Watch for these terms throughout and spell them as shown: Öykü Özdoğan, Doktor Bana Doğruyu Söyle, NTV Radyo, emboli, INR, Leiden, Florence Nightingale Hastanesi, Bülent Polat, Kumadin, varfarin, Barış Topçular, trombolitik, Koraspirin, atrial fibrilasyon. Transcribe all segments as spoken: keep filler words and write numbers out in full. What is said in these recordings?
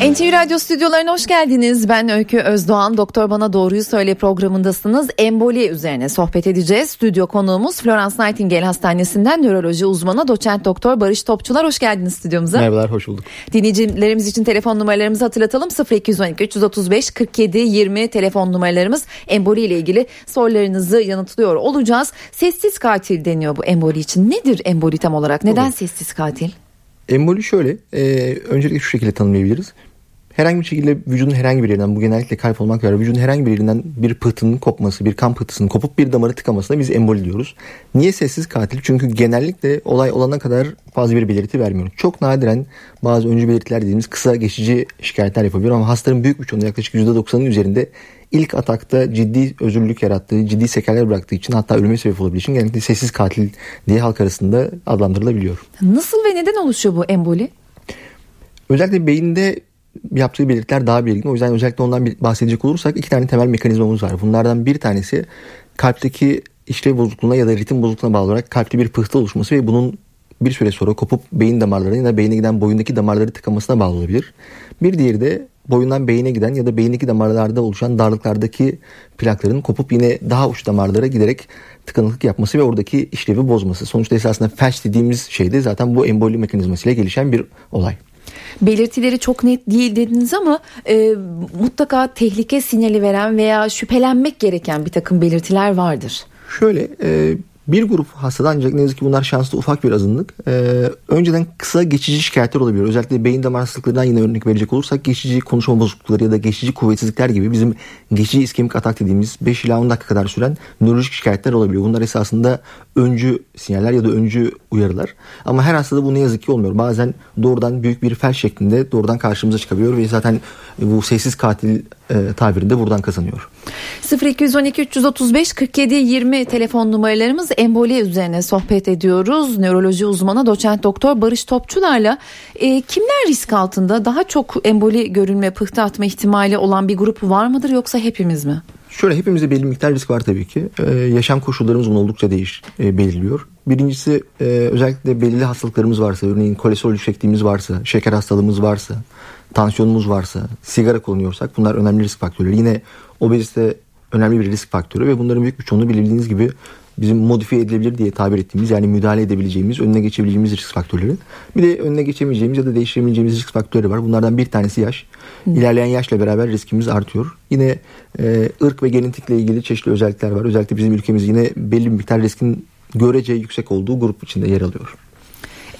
N T V Radyo stüdyolarına hoş geldiniz. Ben Öykü Özdoğan. Doktor Bana Doğruyu Söyle programındasınız. Emboli üzerine sohbet edeceğiz. Stüdyo konuğumuz Florence Nightingale Hastanesi'nden nöroloji uzmanı doçent doktor Barış Topçular. Hoş geldiniz stüdyomuza. Merhabalar, hoş bulduk. Dinleyicilerimiz için telefon numaralarımızı hatırlatalım. sıfır iki on iki üç otuz beş kırk yedi yirmi telefon numaralarımız. Emboli ile ilgili sorularınızı yanıtlıyor olacağız. Sessiz katil deniyor bu emboli için. Nedir emboli tam olarak? Neden Olur. sessiz katil? Emboli şöyle, e, öncelikle şu şekilde tanımlayabiliriz. Herhangi bir şekilde vücudun herhangi bir yerinden, bu genellikle kalp olmak üzere vücudun herhangi bir yerinden bir pıhtının kopması, bir kan pıhtısının kopup bir damarı tıkamasına biz emboli diyoruz. Niye sessiz katil? Çünkü genellikle olay olana kadar fazla bir belirti vermiyor. Çok nadiren bazı öncü belirtiler dediğimiz kısa geçici şikayetler yapabiliyor ama hastaların büyük bir çoğunluğu, yaklaşık yüzde doksanın üzerinde ilk atakta ciddi özürlülük yarattığı, ciddi sekeller bıraktığı için, hatta ölüme sebep olabildiği için genellikle sessiz katil diye halk arasında adlandırılabiliyor. Nasıl ve neden oluşuyor bu emboli? Özellikle beyinde yaptığı belirtiler daha belirgin. O yüzden özellikle ondan bahsedecek olursak iki tane temel mekanizmamız var. Bunlardan bir tanesi kalpteki işlev bozukluğuna ya da ritim bozukluğuna bağlı olarak kalpte bir pıhtı oluşması ve bunun bir süre sonra kopup beyin damarlarına ya da beyine giden boyundaki damarları tıkamasına bağlı olabilir. Bir diğeri de boyundan beyine giden ya da beyindeki damarlarda oluşan darlıklardaki plakların kopup yine daha uç damarlara giderek tıkanıklık yapması ve oradaki işlevi bozması. Sonuçta esasında felç dediğimiz şey de zaten bu emboli mekanizmasıyla gelişen bir olay. Belirtileri çok net değil dediniz ama e, mutlaka tehlike sinyali veren veya şüphelenmek gereken bir takım belirtiler vardır. Şöyle, e, bir grup hastadan, ancak ne yazık ki bunlar şanslı ufak bir azınlık, e, önceden kısa geçici şikayetler olabiliyor. Özellikle beyin damar hastalıklarından yine örnek verecek olursak geçici konuşma bozuklukları ya da geçici kuvvetsizlikler gibi bizim geçici iskemik atak dediğimiz beş ila on dakika kadar süren nörolojik şikayetler olabiliyor. Bunlar esasında öncü sinyaller ya da öncü uyarılar. Ama her hastada bu ne yazık ki olmuyor. Bazen doğrudan büyük bir felç şeklinde doğrudan karşımıza çıkabiliyor ve zaten bu sessiz katil e, tabirinde buradan kazanıyor. sıfır iki on iki üç otuz beş kırk yedi yirmi telefon numaralarımız. Emboli üzerine sohbet ediyoruz. Nöroloji uzmanı doçent doktor Barış Topçular'la e, kimler risk altında? Daha çok emboli görülme, pıhtı atma ihtimali olan bir grup var mıdır yoksa hepimiz mi? Şöyle, hepimizde belli miktar risk var tabii ki. Ee, yaşam koşullarımız bunu oldukça değiş e, belirliyor. Birincisi e, özellikle belirli hastalıklarımız varsa, örneğin kolesterol yüksekliğimiz varsa, şeker hastalığımız varsa, tansiyonumuz varsa, sigara kullanıyorsak bunlar önemli risk faktörleri. Yine obezite önemli bir risk faktörü ve bunların büyük bir çoğunluğu bildiğiniz gibi bizim modifiye edilebilir diye tabir ettiğimiz, yani müdahale edebileceğimiz, önüne geçebileceğimiz risk faktörleri. Bir de önüne geçemeyeceğimiz ya da değiştiremeyeceğimiz risk faktörleri var. Bunlardan bir tanesi yaş. İlerleyen yaşla beraber riskimiz artıyor. Yine e, ırk ve genetikle ilgili çeşitli özellikler var. Özellikle bizim ülkemiz yine belli bir miktar riskin görece yüksek olduğu grup içinde yer alıyor.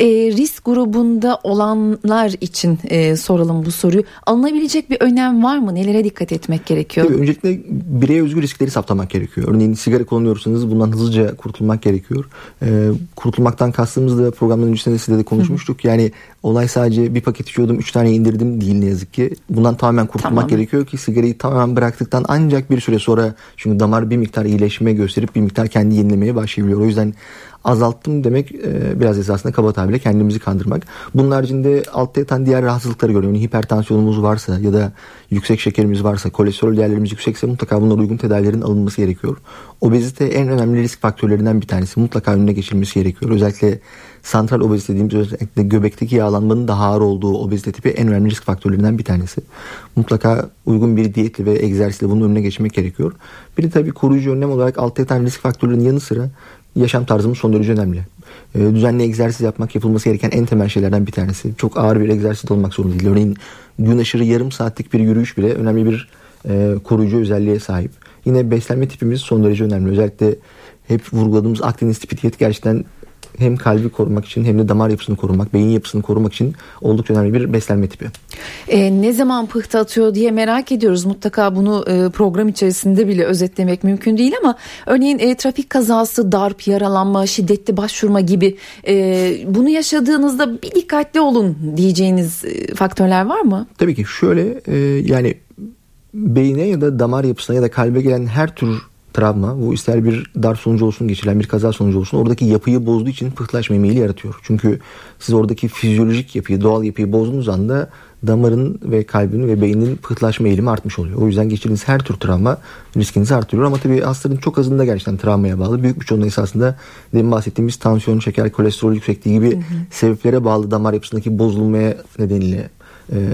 E, risk grubunda olanlar için e, soralım bu soruyu. Alınabilecek bir önem var mı? Nelere dikkat etmek gerekiyor? Tabii, öncelikle bireye özgü riskleri saptamak gerekiyor. Örneğin sigara kullanıyorsanız bundan hızlıca kurtulmak gerekiyor. E, kurtulmaktan kastığımızda programdan öncesinde size de konuşmuştuk. Hı. Yani olay sadece bir paket içiyordum, üç tane indirdim değil ne yazık ki. Bundan tamamen kurtulmak tamam. gerekiyor ki sigarayı tamamen bıraktıktan ancak bir süre sonra, çünkü damar bir miktar iyileşme gösterip bir miktar kendi yenilemeye başlayabiliyor. O yüzden azalttım demek biraz esasında kaba tabirle kendimizi kandırmak. Bunun haricinde altta yatan diğer rahatsızlıkları görüyoruz. Yani hipertansiyonumuz varsa ya da yüksek şekerimiz varsa, kolesterol değerlerimiz yüksekse mutlaka bunlara uygun tedavilerin alınması gerekiyor. Obezite en önemli risk faktörlerinden bir tanesi. Mutlaka önüne geçilmesi gerekiyor. Özellikle santral obezite dediğimiz, özellikle göbekteki yağlanmanın daha ağır olduğu obezite tipi en önemli risk faktörlerinden bir tanesi. Mutlaka uygun bir diyetle ve egzersizle bunun önüne geçmek gerekiyor. Bir de tabii koruyucu önlem olarak altta yatan risk faktörlerinin yanı sıra yaşam tarzımız son derece önemli. Ee, düzenli egzersiz yapmak yapılması gereken en temel şeylerden bir tanesi. Çok ağır bir egzersiz olmak zorunda değil. Örneğin gün aşırı yarım saatlik bir yürüyüş bile önemli bir e, koruyucu özelliğe sahip. Yine beslenme tipimiz son derece önemli. Özellikle hep vurguladığımız Akdeniz tipi diyet gerçekten hem kalbi korumak için hem de damar yapısını korumak, beyin yapısını korumak için oldukça önemli bir beslenme tipi. E, ne zaman pıhtı atıyor diye merak ediyoruz. Mutlaka bunu e, program içerisinde bile özetlemek mümkün değil ama örneğin e, trafik kazası, darp, yaralanma, şiddetli başvurma gibi e, bunu yaşadığınızda bir dikkatli olun diyeceğiniz e, faktörler var mı? Tabii ki şöyle, e, yani beyne ya da damar yapısına ya da kalbe gelen her tür travma, bu ister bir darp sonucu olsun, geçirilen bir kaza sonucu olsun, oradaki yapıyı bozduğu için pıhtılaşma eğilimi yaratıyor. Çünkü siz oradaki fizyolojik yapıyı, doğal yapıyı bozduğunuz anda damarın ve kalbinin ve beynin pıhtılaşma eğilimi artmış oluyor. O yüzden geçirdiğiniz her tür travma riskinizi artırıyor. Ama tabii hastaların çok azında gerçekten travmaya bağlı. Büyük bir çoğunluğu esasında demin bahsettiğimiz tansiyon, şeker, kolesterol yüksekliği gibi hı hı. sebeplere bağlı damar yapısındaki bozulmaya nedeniyle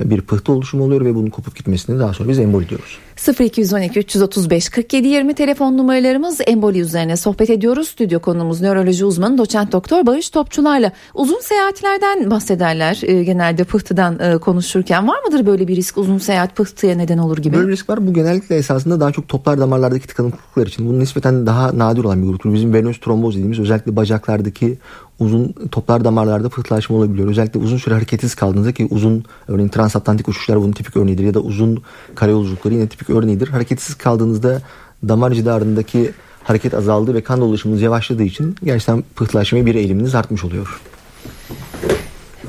bir pıhtı oluşumu oluyor ve bunun kopup gitmesini daha sonra biz emboli diyoruz. sıfır iki on iki üç otuz beş kırk yedi yirmi telefon numaralarımız. Emboli üzerine sohbet ediyoruz. Stüdyo konuğumuz nöroloji uzmanı doçent doktor Barış Topçular'la. Uzun seyahatlerden bahsederler genelde pıhtıdan konuşurken. Var mıdır böyle bir risk, uzun seyahat pıhtıya neden olur gibi? Böyle bir risk var. Bu genellikle esasında daha çok toplar damarlardaki tıkanıklıklar için. Bunun nispeten daha nadir olan bir grup. Bizim venöz tromboz dediğimiz özellikle bacaklardaki uzun toplar damarlarda pıhtılaşma olabiliyor. Özellikle uzun süre hareketsiz kaldığınızda, ki uzun örneğin transatlantik uçuşlar bunun tipik örneğidir ya da uzun karayolculukları yine tipik örneğidir. Hareketsiz kaldığınızda damar cidarındaki hareket azaldığı ve kan dolaşımınız yavaşladığı için gerçekten pıhtılaşmaya bir eğiliminiz artmış oluyor.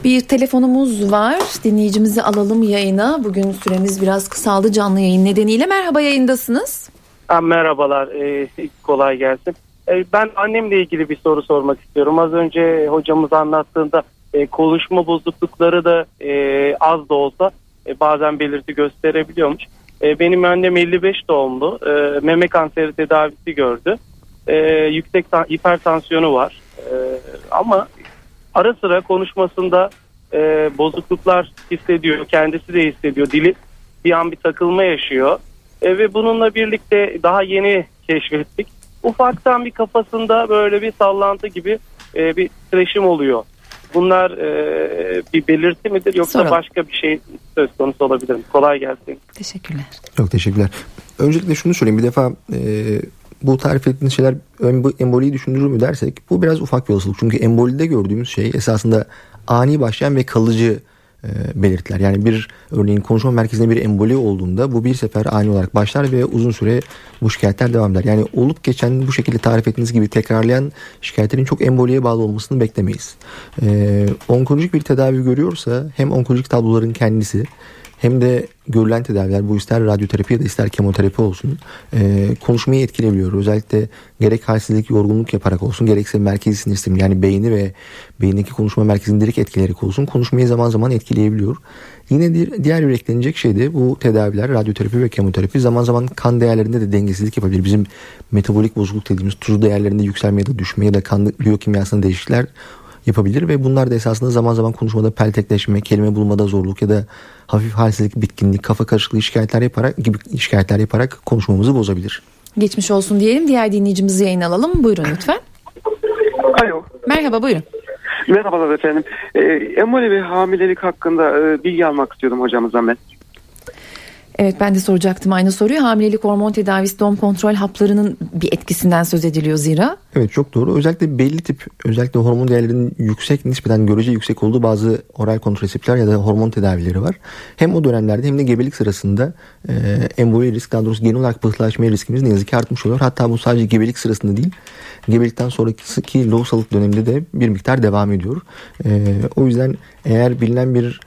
Bir telefonumuz var. Dinleyicimizi alalım yayına. Bugün süremiz biraz kısaldı canlı yayın nedeniyle. Merhaba, yayındasınız. Merhabalar. Ee, kolay gelsin. Ben annemle ilgili bir soru sormak istiyorum. Az önce hocamız anlattığında e, konuşma bozuklukları da e, az da olsa e, bazen belirti gösterebiliyormuş. E, benim annem elli beş doğumlu. E, meme kanseri tedavisi gördü. E, yüksek ta- hipertansiyonu var. E, ama ara sıra konuşmasında e, bozukluklar hissediyor. Kendisi de hissediyor. Dili bir an bir takılma yaşıyor. E, ve bununla birlikte daha yeni keşfettik. Ufaktan bir kafasında böyle bir sallantı gibi e, bir titreşim oluyor. Bunlar e, bir belirti midir yoksa Soralım. başka bir şey söz konusu olabilir mi? Kolay gelsin. Teşekkürler. Çok teşekkürler. Öncelikle şunu söyleyeyim. Bir defa e, bu tarif ettiğiniz şeyler emboliyi düşündürür mü dersek, bu biraz ufak bir olasılık. Çünkü embolide gördüğümüz şey esasında ani başlayan ve kalıcı belirtiler. Yani bir örneğin konuşma merkezinde bir emboli olduğunda bu bir sefer ani olarak başlar ve uzun süre bu şikayetler devam eder. Yani olup geçen bu şekilde tarif ettiğiniz gibi tekrarlayan şikayetlerin çok emboliye bağlı olmasını beklemeyiz. Ee, onkolojik bir tedavi görüyorsa hem onkolojik tabloların kendisi hem de görülen tedaviler, bu ister radyoterapi ya da ister kemoterapi olsun, e, konuşmayı etkileyebiliyor. Özellikle gerek halsizlik, yorgunluk yaparak olsun, gerekse merkezi sinir sistemi, yani beyni ve beyindeki konuşma merkezini direkt etkileyerek olsun, konuşmayı zaman zaman etkileyebiliyor. Yine bir, diğer bir eklenecek şey de bu tedaviler, radyoterapi ve kemoterapi zaman zaman kan değerlerinde de dengesizlik yapabilir. Bizim metabolik bozukluk dediğimiz tuz değerlerinde yükselme ya da düşme ya da kan biyokimyasında değişiklikler yapabilir ve bunlar da esasında zaman zaman konuşmada peltekleşme, kelime bulmada zorluk ya da hafif halsizlik, bitkinlik, kafa karışıklığı şikayetler yaparak gibi şikayetler yaparak konuşmamızı bozabilir. Geçmiş olsun diyelim. Diğer dinleyicimizi yayın alalım. Buyurun lütfen. Alo. Merhaba, buyurun. Merhabalar efendim. Ee, emboli ve hamilelik hakkında e, bilgi almak istiyordum hocamızdan ben. Evet, ben de soracaktım aynı soruyu. Hamilelik hormon tedavisi, doğum kontrol haplarının bir etkisinden söz ediliyor zira. Evet, çok doğru. Özellikle belli tip, özellikle hormon değerlerinin yüksek, nispeten görece yüksek olduğu bazı oral kontraseptifler ya da hormon tedavileri var. Hem o dönemlerde hem de gebelik sırasında e, emboli risk, daha doğrusu genel olarak pıhtılaşma riskimiz ne yazık ki artmış oluyor. Hatta bu sadece gebelik sırasında değil, gebelikten sonraki lohusalık döneminde de bir miktar devam ediyor. E, o yüzden eğer bilinen bir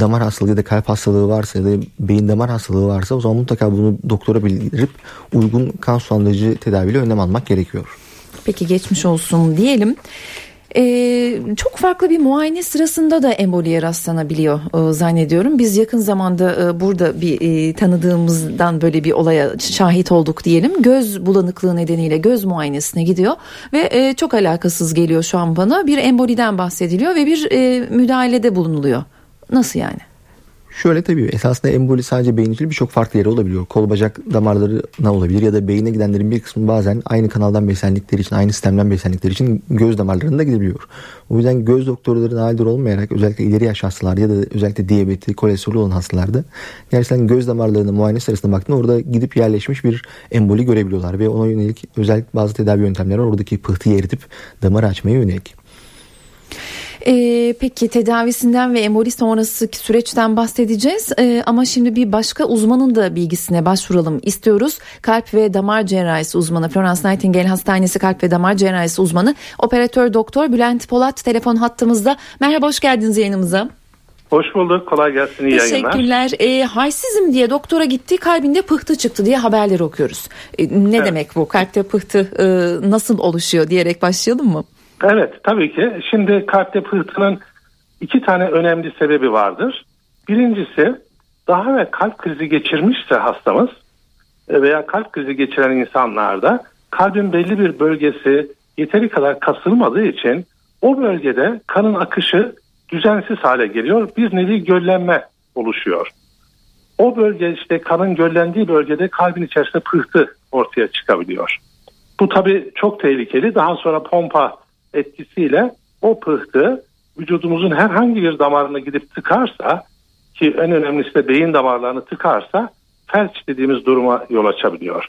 damar hastalığı ya da kalp hastalığı varsa ya da beyin damar hastalığı varsa o zaman mutlaka bunu doktora bildirip uygun kan sulandırıcı tedaviyle önlem almak gerekiyor. Peki, geçmiş olsun diyelim. Ee, çok farklı bir muayene sırasında da emboliye rastlanabiliyor e, zannediyorum. Biz yakın zamanda e, burada bir e, tanıdığımızdan böyle bir olaya şahit olduk diyelim. Göz bulanıklığı nedeniyle göz muayenesine gidiyor ve e, çok alakasız geliyor şu an bana. Bir emboliden bahsediliyor ve bir e, müdahalede bulunuluyor. Nasıl yani? Şöyle, tabii esasında emboli sadece beyin içi birçok farklı yere olabiliyor. Kol bacak damarlarına olabilir ya da beyine gidenlerin bir kısmı bazen aynı kanaldan beslendikleri için, aynı sistemden beslendikleri için göz damarlarına da gidebiliyor. O yüzden göz doktorları nadir olmayarak özellikle ileri yaş hastalarda ya da özellikle diyabeti, kolesterolü olan hastalarda gerçekten göz damarlarına muayene sırasında baktığında orada gidip yerleşmiş bir emboli görebiliyorlar ve ona yönelik özellikle bazı tedavi yöntemleri var. Oradaki pıhtıyı eritip damarı açmaya yönelik. Ee, peki tedavisinden ve emboli sonrası süreçten bahsedeceğiz ee, ama şimdi bir başka uzmanın da bilgisine başvuralım istiyoruz. Kalp ve damar cerrahisi uzmanı, Florence Nightingale Hastanesi Kalp ve Damar Cerrahisi uzmanı operatör doktor Bülent Polat telefon hattımızda. Merhaba, hoş geldiniz yayınımıza. Hoş bulduk. Kolay gelsin. İyi yayınlar. Teşekkürler. E, haysizim diye doktora gitti, kalbinde pıhtı çıktı diye haberleri okuyoruz. E, ne evet. demek bu? Kalpte pıhtı e, nasıl oluşuyor diyerek başlayalım mı? Evet, tabii ki. Şimdi kalpte pıhtının iki tane önemli sebebi vardır. Birincisi, daha evvel kalp krizi geçirmişse hastamız veya kalp krizi geçiren insanlarda kalbin belli bir bölgesi yeteri kadar kasılmadığı için o bölgede kanın akışı düzensiz hale geliyor. Bir nevi göllenme oluşuyor. O bölge işte kanın göllendiği bölgede kalbin içerisinde pıhtı ortaya çıkabiliyor. Bu tabii çok tehlikeli. Daha sonra pompa etkisiyle o pıhtı vücudumuzun herhangi bir damarına gidip tıkarsa, ki en önemlisi de beyin damarlarını tıkarsa, felç dediğimiz duruma yol açabiliyor.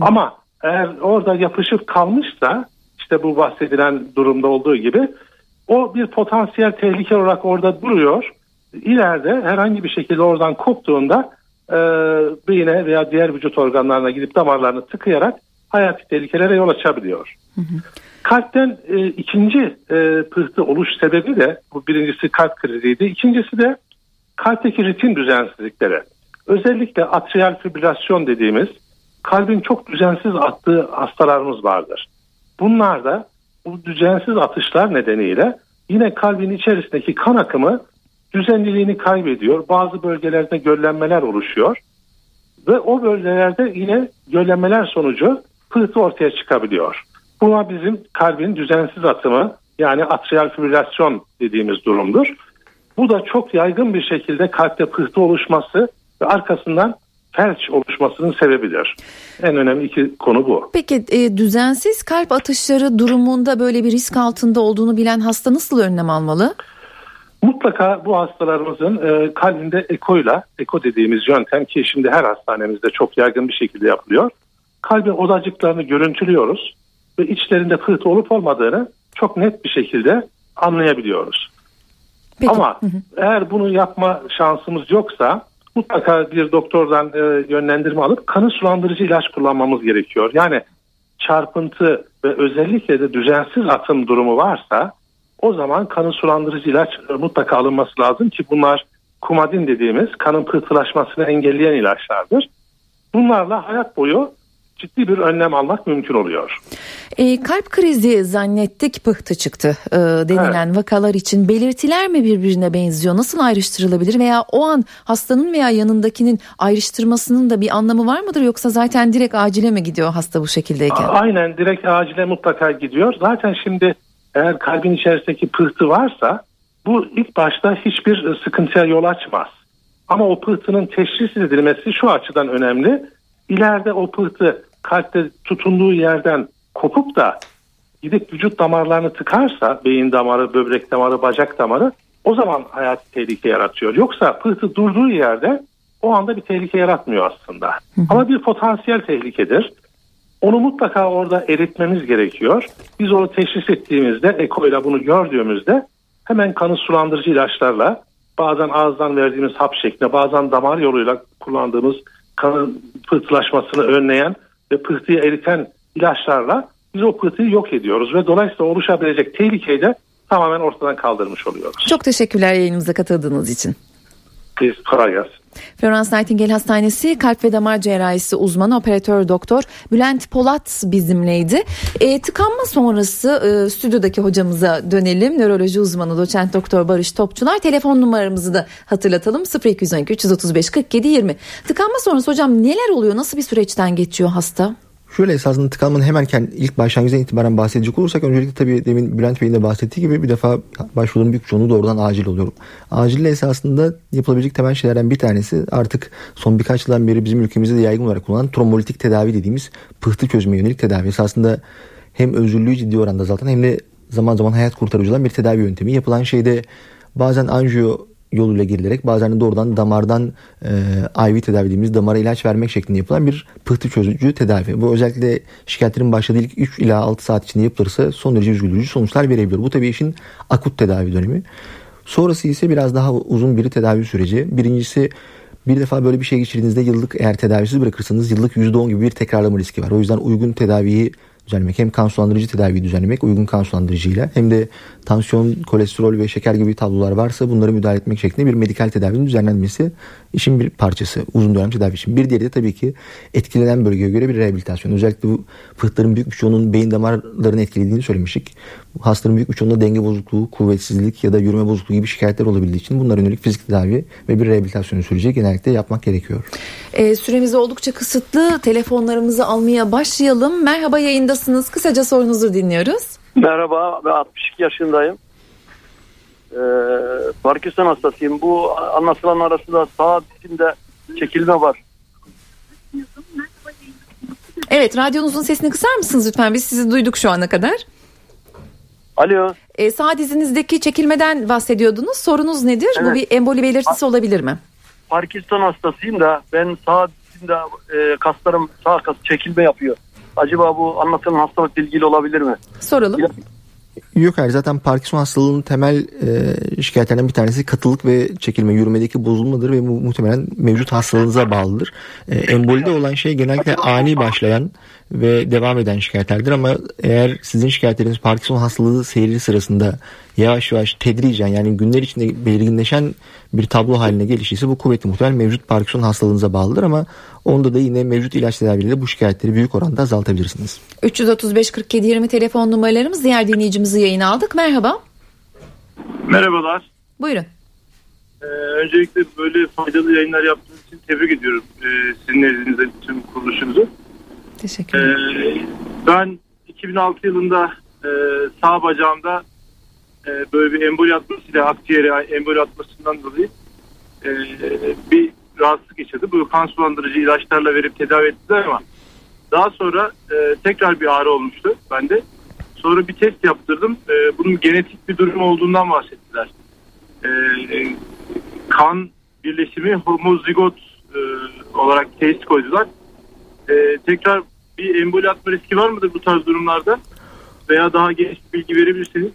Ama eğer orada yapışıp kalmışsa, işte bu bahsedilen durumda olduğu gibi, o bir potansiyel tehlike olarak orada duruyor. İleride herhangi bir şekilde oradan koptuğunda e, beyine veya diğer vücut organlarına gidip damarlarını tıkayarak hayati tehlikelere yol açabiliyor. Hı hı. Kalpten e, ikinci e, pıhtı oluş sebebi de, bu birincisi kalp kriziydi. İkincisi de kalpteki ritim düzensizlikleri. Özellikle atrial fibrilasyon dediğimiz kalbin çok düzensiz attığı hastalarımız vardır. Bunlar da bu düzensiz atışlar nedeniyle yine kalbin içerisindeki kan akımı düzenliliğini kaybediyor. Bazı bölgelerde göllenmeler oluşuyor ve o bölgelerde yine göllenmeler sonucu pıhtı ortaya çıkabiliyor. Buna bizim kalbin düzensiz atımı, yani atrial fibrilasyon dediğimiz durumdur. Bu da çok yaygın bir şekilde kalpte pıhtı oluşması ve arkasından felç oluşmasının sebebidir. En önemli iki konu bu. Peki e, düzensiz kalp atışları durumunda böyle bir risk altında olduğunu bilen hasta nasıl önlem almalı? Mutlaka bu hastalarımızın e, kalbinde ekoyla, eko dediğimiz yöntem, ki şimdi her hastanemizde çok yaygın bir şekilde yapılıyor. Kalbin odacıklarını görüntülüyoruz ve içlerinde pıhtı olup olmadığını çok net bir şekilde anlayabiliyoruz. Peki. Ama hı hı. eğer bunu yapma şansımız yoksa mutlaka bir doktordan e, yönlendirme alıp kanı sulandırıcı ilaç kullanmamız gerekiyor. Yani çarpıntı ve özellikle de düzensiz atım durumu varsa o zaman kanı sulandırıcı ilaç e, mutlaka alınması lazım, ki bunlar kumadin dediğimiz kanın pıhtılaşmasını engelleyen ilaçlardır. Bunlarla hayat boyu ciddi bir önlem almak mümkün oluyor. E, kalp krizi zannettik, pıhtı çıktı e, denilen evet. vakalar için belirtiler mi birbirine benziyor? Nasıl ayrıştırılabilir veya o an hastanın veya yanındakinin ayrıştırmasının da bir anlamı var mıdır? Yoksa zaten direkt acile mi gidiyor hasta bu şekildeyken? A- aynen direkt acile mutlaka gidiyor. Zaten şimdi eğer kalbin içerisindeki pıhtı varsa bu ilk başta hiçbir sıkıntıya yol açmaz. Ama o pıhtının teşhis edilmesi şu açıdan önemli. İleride o pıhtı kalpte tutunduğu yerden kopup da gidip vücut damarlarını tıkarsa, beyin damarı, böbrek damarı, bacak damarı, o zaman hayati tehlike yaratıyor. Yoksa pıhtı durduğu yerde o anda bir tehlike yaratmıyor aslında. Ama bir potansiyel tehlikedir. Onu mutlaka orada eritmemiz gerekiyor. Biz onu teşhis ettiğimizde, ekoyla bunu gördüğümüzde hemen kanı sulandırıcı ilaçlarla, bazen ağızdan verdiğimiz hap şeklinde, bazen damar yoluyla kullandığımız kanın pıhtılaşmasını önleyen ve pıhtıyı eriten ilaçlarla biz o pıhtıyı yok ediyoruz ve dolayısıyla oluşabilecek tehlikeyi de tamamen ortadan kaldırmış oluyoruz. Çok teşekkürler yayınımıza katıldığınız için. Biz kolay gelsin. Florence Nightingale Hastanesi Kalp ve Damar Cerrahisi uzmanı operatör doktor Bülent Polat bizimleydi. E, tıkanma sonrası e, stüdyodaki hocamıza dönelim. Nöroloji uzmanı doçent doktor Barış Topçular. Telefon numaramızı da hatırlatalım. sıfır iki on iki üç otuz beş kırk yedi yirmi. Tıkanma sonrası hocam neler oluyor? Nasıl bir süreçten geçiyor hasta? Şöyle, esasında tıkanmanın hemenken ilk başlangıcından itibaren bahsedecek olursak, öncelikle tabii demin Bülent Bey'in de bahsettiği gibi bir defa başvuruların büyük çoğunluğu doğrudan acil oluyor. Acille esasında yapılabilecek temel şeylerden bir tanesi, artık son birkaç yıldan beri bizim ülkemizde de yaygın olarak kullanılan trombolitik tedavi dediğimiz pıhtı çözme yönelik tedavi. Esasında hem özürlüğü ciddi oranda azaltan hem de zaman zaman hayat kurtarıcı olan bir tedavi yöntemi. Yapılan şeyde bazen anjiyo yoluyla girilerek, bazen doğrudan damardan e, I V tedavi dediğimiz damara ilaç vermek şeklinde yapılan bir pıhtı çözücü tedavi. Bu özellikle şikayetlerin başladığı ilk üç ila altı saat içinde yapılırsa son derece üzücü sonuçlar verebiliyor. Bu tabii işin akut tedavi dönemi. Sonrası ise biraz daha uzun bir tedavi süreci. Birincisi, bir defa böyle bir şey geçirdiğinizde yıllık, eğer tedavisiz bırakırsanız yıllık yüzde on gibi bir tekrarlama riski var. O yüzden uygun tedaviyi düzenlemek, hem kan sulandırıcı tedaviyi düzenlemek uygun kan sulandırıcıyla, hem de tansiyon, kolesterol ve şeker gibi tablolar varsa bunları müdahale etmek şeklinde bir medikal tedavinin düzenlenmesi işin bir parçası. Uzun dönem tedavi için. Bir diğeri de tabii ki etkilenen bölgeye göre bir rehabilitasyon. Özellikle bu fıhtların büyük bir çoğunun beyin damarlarını etkilediğini söylemiştik. Hastaların büyük bir çoğunda denge bozukluğu, kuvvetsizlik ya da yürüme bozukluğu gibi şikayetler olabildiği için bunlara yönelik fizik tedavi ve bir rehabilitasyon süreci genellikle yapmak gerekiyor. E, süremiz oldukça kısıtlı. Telefonlarımızı almaya başlayalım. Merhaba, yayındasınız. Kısaca sorunuzu dinliyoruz. Merhaba, ben altmış iki yaşındayım. Ee, Parkinson hastasıyım. Bu anlatılan arasında sağ dizimde çekilme var. Evet, radyonuzun sesini kısar mısınız lütfen? Biz sizi duyduk şu ana kadar. Alo. Ee, sağ dizinizdeki çekilmeden bahsediyordunuz. Sorunuz nedir? Evet. Bu bir emboli belirtisi pa- olabilir mi? Parkinson hastasıyım da ben sağ dizimde e, kaslarım, sağ kas çekilme yapıyor. Acaba bu anlatılan hastalıkla ilgili olabilir mi? Soralım. Yok, hayır. Zaten Parkinson hastalığının temel e, şikayetlerinden bir tanesi katılık ve çekilme, yürümedeki bozulmadır ve mu- muhtemelen mevcut hastalığınıza bağlıdır. E, embolide olan şey genellikle ani başlayan ve devam eden şikayetlerdir ama eğer sizin şikayetleriniz Parkinson hastalığı seyri sırasında yavaş yavaş tedricen, yani günler içinde belirginleşen bir tablo haline gelişirse bu kuvvetli muhtemelen mevcut Parkinson hastalığınıza bağlıdır ama onda da yine mevcut ilaç tedavileriyle bu şikayetleri büyük oranda azaltabilirsiniz. üç yüz otuz beş kırk yedi yirmi telefon numaralarımız. Diğer dinleyicimizi yayına aldık. Merhaba. Merhabalar. Buyurun. Ee, öncelikle böyle faydalı yayınlar yaptığınız için tebrik ediyorum ee, sizin nezdinizde tüm kuruluşunuzu. Teşekkür ederim. Ee, ben iki bin altı yılında e, sağ bacağımda e, böyle bir emboli atmasıyla, akciğere emboli atmasından dolayı e, bir rahatsızlık yaşadı. Bu kan sulandırıcı ilaçlarla verip tedavi ettiler ama daha sonra e, tekrar bir ağrı olmuştu bende. Sonra bir test yaptırdım. E, bunun genetik bir durum olduğundan bahsettiler. E, e, kan birleşimi homozigot e, olarak test koydular. Ee, tekrar bir emboli atma riski var mıdır bu tarz durumlarda? Veya daha geniş bilgi verebilirsiniz.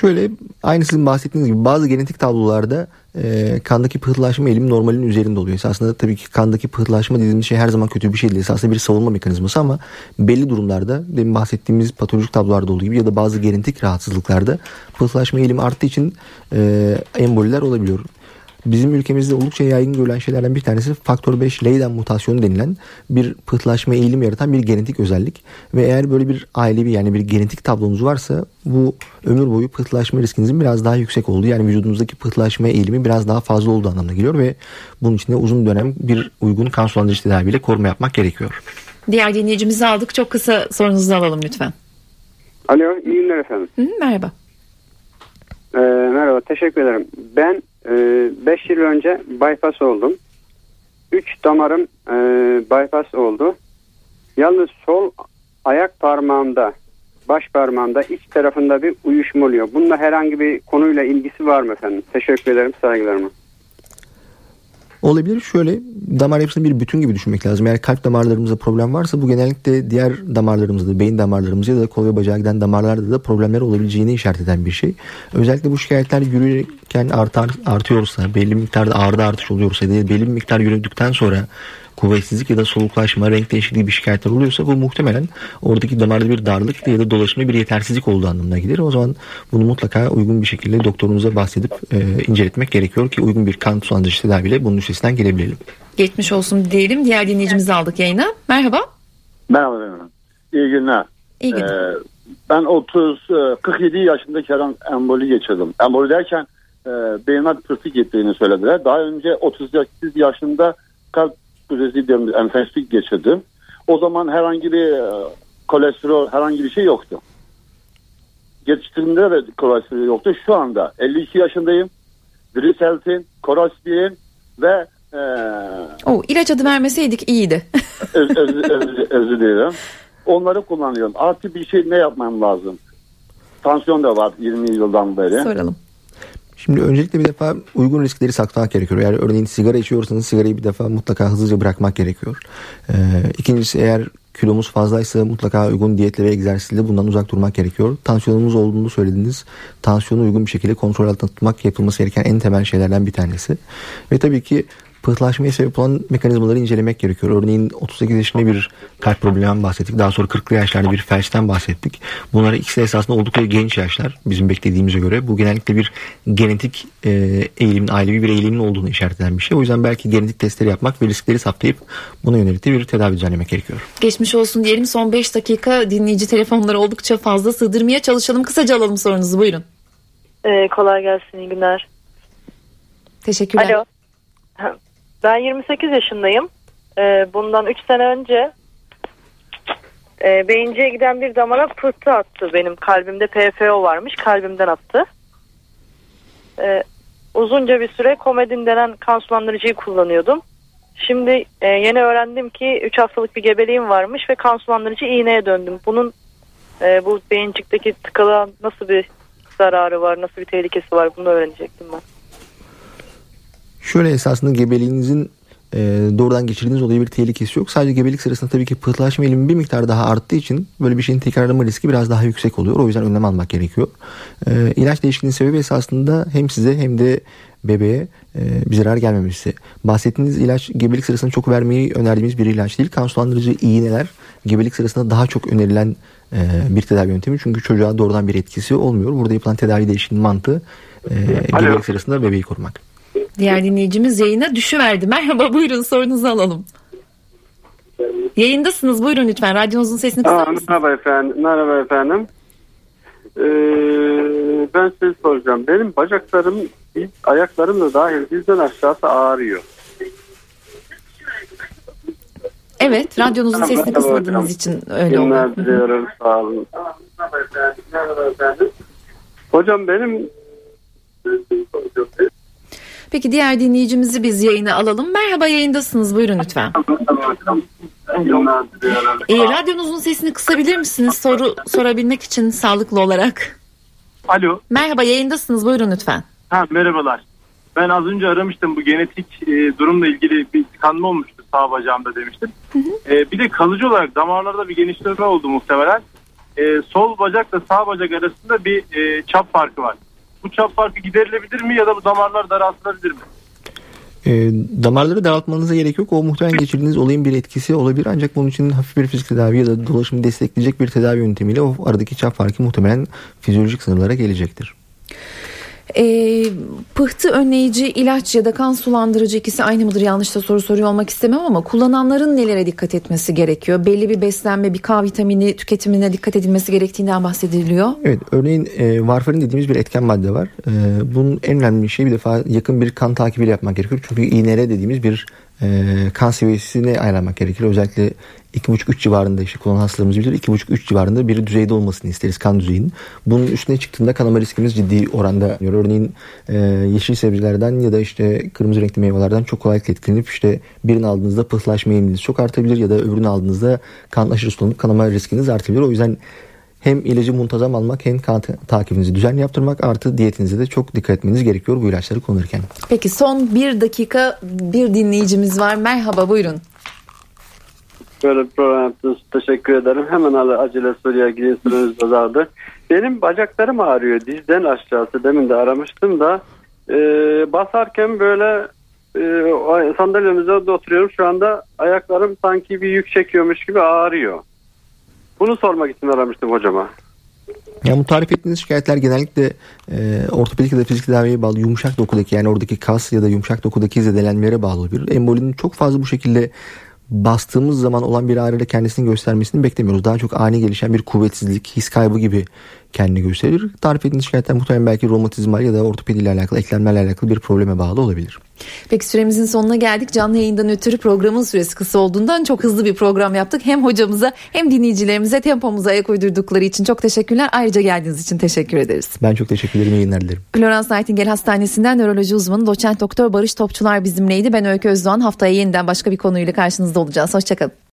Şöyle, aynı sizin bahsettiğiniz gibi bazı genetik tablolarda e, kandaki pıhtılaşma eğilimi normalin üzerinde oluyor. Esasında tabii ki kandaki pıhtılaşma dediğimiz şey her zaman kötü bir şey değil. Esasında bir savunma mekanizması ama belli durumlarda demin bahsettiğimiz patolojik tablolarda olduğu gibi ya da bazı genetik rahatsızlıklarda pıhtılaşma eğilimi arttığı için e, emboliler olabiliyor. Bizim ülkemizde oldukça yaygın görülen şeylerden bir tanesi faktör beş Leiden mutasyonu denilen bir pıhtılaşma eğilimi yaratan bir genetik özellik. Ve eğer böyle bir ailevi, yani bir genetik tablonuz varsa bu ömür boyu pıhtılaşma riskinizin biraz daha yüksek olduğu, yani vücudunuzdaki pıhtılaşma eğilimi biraz daha fazla olduğu anlamına geliyor ve bunun için de uzun dönem bir uygun kan sulandırıcı tedaviyle koruma yapmak gerekiyor. Diğer dinleyicimizi aldık. Çok kısa sorunuzu alalım lütfen. Alo, iyi günler efendim. Hı, merhaba. Ee, merhaba, teşekkür ederim. Ben beş yıl önce bypass oldum. Üç damarım e, bypass oldu. Yalnız sol ayak parmağımda, baş parmağımda iç tarafında bir uyuşma oluyor. Bununla herhangi bir konuyla ilgisi var mı efendim? Teşekkür ederim, saygılarımı. Olabilir. Şöyle, damar yapısını bir bütün gibi düşünmek lazım. Eğer kalp damarlarımızda problem varsa bu genellikle diğer damarlarımızda, beyin damarlarımızda ya da kol ve bacağa giden damarlarda da problemler olabileceğini işaret eden bir şey. Özellikle bu şikayetler yürürken artar, artıyorsa, belli miktarda ağrıda artış oluyorsa, belli bir miktar yürüdükten sonra kuvvetsizlik ya da soluklaşma, renk değişikliği gibi şikayetler oluyorsa bu muhtemelen oradaki damarda bir darlık ya da dolaşımda bir yetersizlik olduğu anlamına gelir. O zaman bunu mutlaka uygun bir şekilde doktorunuza bahsedip e, inceletmek gerekiyor ki uygun bir kan sulandırıcı tedaviyle bunun üstesinden gelebilelim. Geçmiş olsun diyelim. Diğer dinleyicimizi aldık yayına. Merhaba. Merhaba efendim. İyi günler. İyi günler. Ee, ben otuz kırk yedi yaşında Kerem emboli geçirdim. Emboli derken e, beynat pırtı gittiğini söylediler. Daha önce otuz sekiz yaşında kalp Rezidemiz enfeksiyonu geçirdim. O zaman herhangi bir e, kolesterol, herhangi bir şey yoktu. Geçtiğimde de kolesterol yoktu. Şu anda elli iki yaşındayım. Briseltin, Koraspirin ve e, o ilaç adı vermeseydik iyiydi. öz, öz, öz, özür dilerim. Onları kullanıyorum. Artı bir şey ne yapmam lazım? Tansiyon da var yirmi yıldan beri. Soralım. Şimdi öncelikle bir defa uygun riskleri saklamak gerekiyor. Yani örneğin sigara içiyorsanız sigarayı bir defa mutlaka hızlıca bırakmak gerekiyor. Ee, ikincisi, eğer kilomuz fazlaysa mutlaka uygun diyetle ve egzersizle bundan uzak durmak gerekiyor. Tansiyonumuz olduğunu söylediniz. Tansiyonu uygun bir şekilde kontrol altına tutmak yapılması gereken en temel şeylerden bir tanesi. Ve tabii ki pıhtılaşmaya sebep olan mekanizmaları incelemek gerekiyor. Örneğin otuz sekiz yaşında bir kalp probleminden bahsettik. Daha sonra kırklı yaşlarda bir felçten bahsettik. Bunlar ikisi esasında oldukça genç yaşlar bizim beklediğimize göre. Bu genellikle bir genetik e, eğilimin, ailevi bir eğilimin olduğunu işaret eden bir şey. O yüzden belki genetik testleri yapmak ve riskleri saptayıp buna yönelik de bir tedavi düzenlemek gerekiyor. Geçmiş olsun diyelim. Son beş dakika dinleyici telefonları oldukça fazla sığdırmaya çalışalım. Kısaca alalım sorunuzu. Buyurun. Ee, kolay gelsin. İyi günler. Teşekkürler. Alo. Ben yirmi sekiz yaşındayım. Ee, bundan üç sene önce e, beyinciye giden bir damara pıhtı attı benim. Kalbimde P F O varmış. Kalbimden attı. Ee, uzunca bir süre komedin denen kan sulandırıcıyı kullanıyordum. Şimdi e, yeni öğrendim ki üç haftalık bir gebeliğim varmış ve kan sulandırıcı iğneye döndüm. Bunun e, bu beyincikteki tıkalığa nasıl bir zararı var, nasıl bir tehlikesi var, bunu öğrenecektim ben. Şöyle, esasında gebeliğinizin e, doğrudan geçirdiğiniz olayı bir tehlikesi yok. Sadece gebelik sırasında tabii ki pıhtılaşma eğilimi bir miktar daha arttığı için böyle bir şeyin tekrarlama riski biraz daha yüksek oluyor. O yüzden önlem almak gerekiyor. E, ilaç değişikliğinin sebebi esasında hem size hem de bebeğe e, bir zarar gelmemesi. Bahsettiğiniz ilaç gebelik sırasında çok vermeyi önerdiğimiz bir ilaç değil. Kan sulandırıcı iğneler gebelik sırasında daha çok önerilen e, bir tedavi yöntemi. Çünkü çocuğa doğrudan bir etkisi olmuyor. Burada yapılan tedavi değişikliğinin mantığı e, gebelik sırasında bebeği korumak. Diğer dinleyicimiz yayına düşüverdi. Merhaba, buyurun sorunuzu alalım. Yayındasınız, buyurun lütfen. Radyonuzun sesini kısar mısınız? Merhaba efendim. Merhaba efendim. Ee, ben size soracağım. Benim bacaklarım, ayaklarım da dahil dizden aşağısı ağrıyor. Evet, radyonuzun tamam, sesini kısmadığınız için öyle oldu. Günler sağ olun. Merhaba efendim. Merhaba efendim. Hocam benim... Peki diğer dinleyicimizi biz yayına alalım. Merhaba, yayındasınız. Buyurun lütfen. E, radyonuzun sesini kısabilir misiniz? Soru sorabilmek için sağlıklı olarak. Alo. Merhaba, yayındasınız. Buyurun lütfen. Ha, merhabalar. Ben az önce aramıştım. Bu genetik e, durumla ilgili bir tıkanma olmuştu sağ bacağımda demiştim. Hı hı. E, bir de kalıcı olarak damarlarda bir genişleme oldu muhtemelen. E, sol bacakla sağ bacak arasında bir e, çap farkı var. Bu çap farkı giderilebilir mi ya da bu damarlar daraltılabilir mi? E, damarları daraltmanıza gerek yok. O muhtemelen geçirdiğiniz olayın bir etkisi olabilir. Ancak bunun için hafif bir fizik tedavi ya da dolaşımı destekleyecek bir tedavi yöntemiyle o aradaki çap farkı muhtemelen fizyolojik sınırlara gelecektir. E, pıhtı önleyici ilaç ya da kan sulandırıcı ikisi aynı mıdır? Yanlış da soru soruyor olmak istemem ama kullananların nelere dikkat etmesi gerekiyor? Belli bir beslenme, bir K vitamini tüketimine dikkat edilmesi gerektiğinden bahsediliyor. Evet, örneğin e, varfarin dediğimiz bir etken madde var. E, bunun en önemli şeyi bir defa yakın bir kan takibiyle yapmak gerekiyor. Çünkü I N R dediğimiz bir e, kan seviyesine ayarlamak gerekir. Özellikle iki buçuk üç civarında işte kullanılan hastalarımız bilir. iki buçuk üç civarında bir düzeyde olmasını isteriz, kan düzeyinin. Bunun üstüne çıktığında kanama riskimiz ciddi oranda. Örneğin e, yeşil sebzelerden ya da işte kırmızı renkli meyvelerden çok kolaylıkla etkilenip işte birini aldığınızda pıhtılaşma eğiliminiz çok artabilir ya da öbürünü aldığınızda kan aşırı sulanıp kanama riskiniz artabilir. O yüzden hem ilacı muntazam almak hem kan takibinizi düzenli yaptırmak artı diyetinize de çok dikkat etmeniz gerekiyor bu ilaçları kullanırken. Peki son bir dakika bir dinleyicimiz var. Merhaba, buyurun. Böyle bir program yaptınız. Teşekkür ederim. Hemen acele soruya gidin, süreniz azaldı. Benim bacaklarım ağrıyor. Dizden aşağısı. Demin de aramıştım da. E, basarken böyle e, sandalyemizde oturuyorum. Şu anda ayaklarım sanki bir yük çekiyormuş gibi ağrıyor. Bunu sormak için aramıştım hocama. Yani bu tarif ettiğiniz şikayetler genellikle e, ortopedik ya da fizik tedaviye bağlı yumuşak dokudaki, yani oradaki kas ya da yumuşak dokudaki zedelenmelere bağlı olabilir. Embolinin çok fazla bu şekilde bastığımız zaman olan bir ağrıyla kendisini göstermesini beklemiyoruz. Daha çok ani gelişen bir kuvvetsizlik, his kaybı gibi kendini gösterir. Tarif ettiğiniz şikayetler muhtemelen belki romatizmal ya da ortopediyle alakalı, eklemlerle alakalı bir probleme bağlı olabilir. Peki süremizin sonuna geldik. Canlı yayından ötürü programın süresi kısa olduğundan çok hızlı bir program yaptık. Hem hocamıza hem dinleyicilerimize tempomuza ayak uydurdukları için çok teşekkürler. Ayrıca geldiğiniz için teşekkür ederiz. Ben çok teşekkür ederim. İyi günler dilerim. Florence Nightingale Hastanesi'nden nöroloji uzmanı doçent doktor Barış Topçular bizimleydi. Ben Öykü Özdoğan. Haftaya yeniden başka bir konuyla karşınızda olacağız. Hoşçakalın.